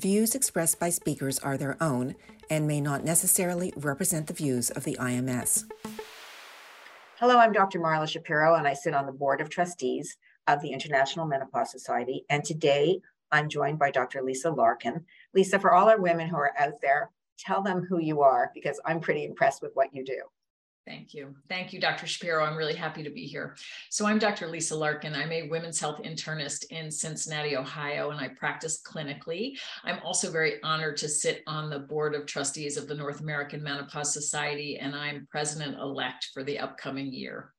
Views expressed by speakers are their own and may not necessarily represent the views of the IMS. Hello, I'm Dr. Marla Shapiro, and I sit on the Board of Trustees of the International Menopause Society. And today I'm joined by Dr. Lisa Larkin. Lisa, for all our women who are out there, tell them who you are, because I'm pretty impressed with what you do. Thank you. Thank you, Dr. Shapiro. I'm really happy to be here. So I'm Dr. Lisa Larkin. I'm a women's health internist in Cincinnati, Ohio, and I practice clinically. I'm also very honored to sit on the Board of Trustees of the North American Menopause Society, and I'm president-elect for the upcoming year.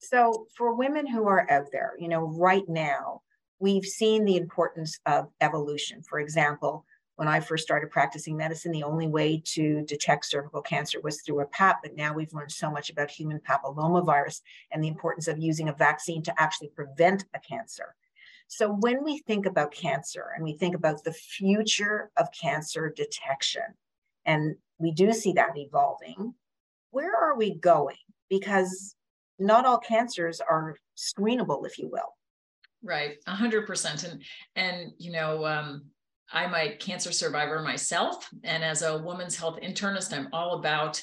So for women who are out there, you know, right now, we've seen the importance of evolution. For example, when I first started practicing medicine, the only way to detect cervical cancer was through a Pap, but now we've learned so much about human papillomavirus and the importance of using a vaccine to actually prevent a cancer. So when we think about cancer and we think about the future of cancer detection, and we do see that evolving, where are we going? Because not all cancers are screenable, if you will. Right, 100%. And you know, I'm a cancer survivor myself, and as a woman's health internist, I'm all about,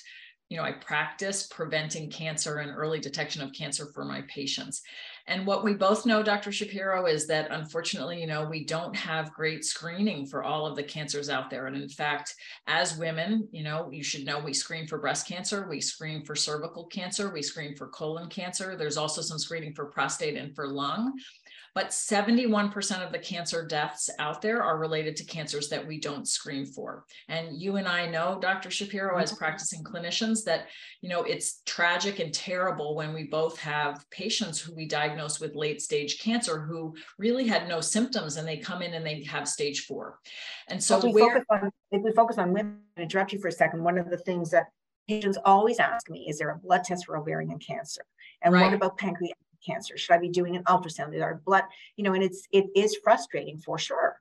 you know, I practice preventing cancer and early detection of cancer for my patients. And what we both know, Dr. Shapiro, is that unfortunately, you know, we don't have great screening for all of the cancers out there. And in fact, as women, you know, you should know we screen for breast cancer, we screen for cervical cancer, we screen for colon cancer. There's also some screening for prostate and for lung. But 71% of the cancer deaths out there are related to cancers that we don't screen for. And you and I know, Dr. Shapiro, as practicing clinicians, that, you know, it's tragic and terrible when we both have patients who we diagnose with late stage cancer who really had no symptoms, and they come in and they have stage 4. And so if we focus on women, I'll interrupt you for a second. One of the things that patients always ask me, is there a blood test for ovarian cancer? And right. What about pancreatic cancer? Should I be doing an ultrasound? Is our blood, you know, and it is frustrating for sure.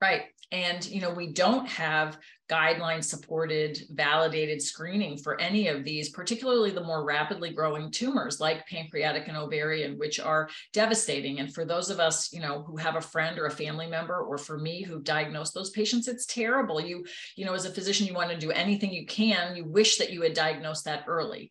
Right. And, you know, we don't have guideline supported, validated screening for any of these, particularly the more rapidly growing tumors like pancreatic and ovarian, which are devastating. And for those of us, you know, who have a friend or a family member, or for me who diagnosed those patients, it's terrible. You know, as a physician, you want to do anything you can. You wish that you had diagnosed that early.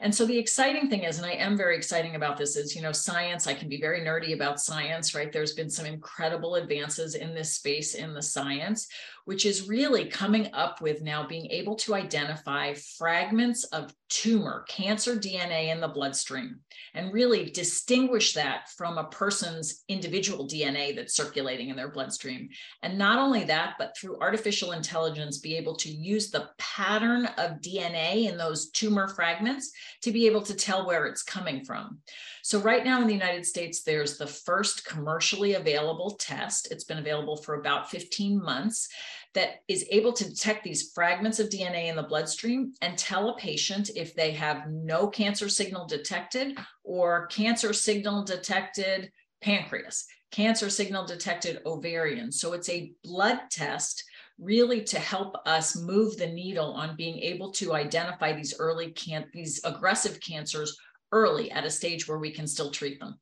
And so the exciting thing is, and I am very excited about this, is, you know, science, I can be very nerdy about science, right? There's been some incredible advances in this space in the science, which is really coming up with now being able to identify fragments of tumor, cancer DNA in the bloodstream, and really distinguish that from a person's individual DNA that's circulating in their bloodstream. And not only that, but through artificial intelligence, be able to use the pattern of DNA in those tumor fragments to be able to tell where it's coming from. So right now in the United States, there's the first commercially available test. It's been available for about 15 months. That is able to detect these fragments of DNA in the bloodstream and tell a patient if they have no cancer signal detected or cancer signal detected pancreas, cancer signal detected ovarian. So it's a blood test really to help us move the needle on being able to identify these early, these aggressive cancers early at a stage where we can still treat them.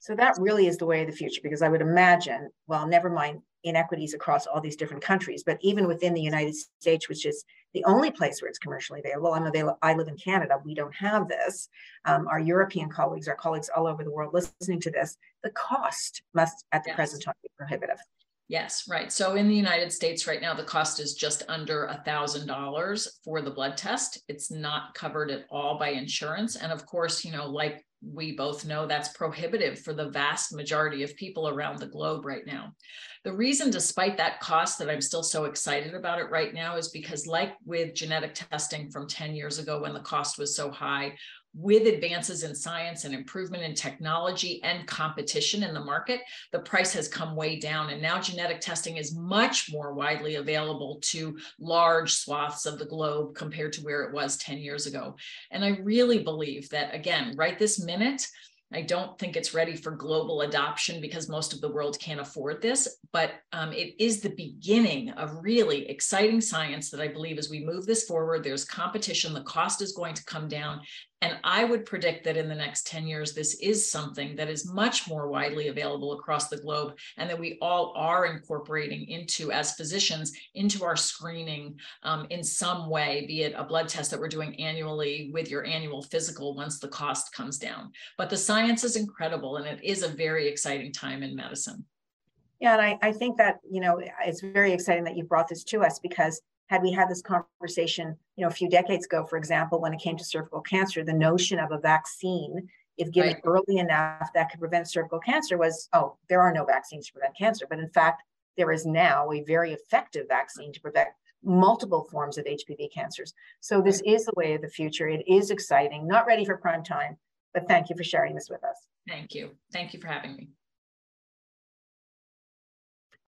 So that really is the way of the future, because I would imagine, well, never mind inequities across all these different countries, but even within the United States, which is the only place where it's commercially available. I live in Canada. We don't have this. Our European colleagues, our colleagues all over the world listening to this, the cost must at the yes. present time be prohibitive. Yes, right. So in the United States right now, the cost is just under $1,000 for the blood test. It's not covered at all by insurance. And of course, you know, like we both know, that's prohibitive for the vast majority of people around the globe right now. The reason, despite that cost, that I'm still so excited about it right now is because, like with genetic testing from 10 years ago when the cost was so high, with advances in science and improvement in technology and competition in the market, the price has come way down. And now genetic testing is much more widely available to large swaths of the globe compared to where it was 10 years ago. And I really believe that, again, right this minute, I don't think it's ready for global adoption because most of the world can't afford this, but it is the beginning of really exciting science that I believe as we move this forward, there's competition, the cost is going to come down, And I would predict that in the next 10 years, this is something that is much more widely available across the globe, and that we all are incorporating into, as physicians, into our screening in some way, be it a blood test that we're doing annually with your annual physical once the cost comes down. But the science is incredible, and it is a very exciting time in medicine. Yeah, and I think that, you know, it's very exciting that you brought this to us, because had we had this conversation, you know, a few decades ago, for example, when it came to cervical cancer, the notion of a vaccine, if given early enough, that could prevent cervical cancer was, oh, there are no vaccines to prevent cancer. But in fact, there is now a very effective vaccine to prevent multiple forms of HPV cancers. So this is the way of the future. It is exciting, not ready for prime time, but thank you for sharing this with us. Thank you. Thank you for having me.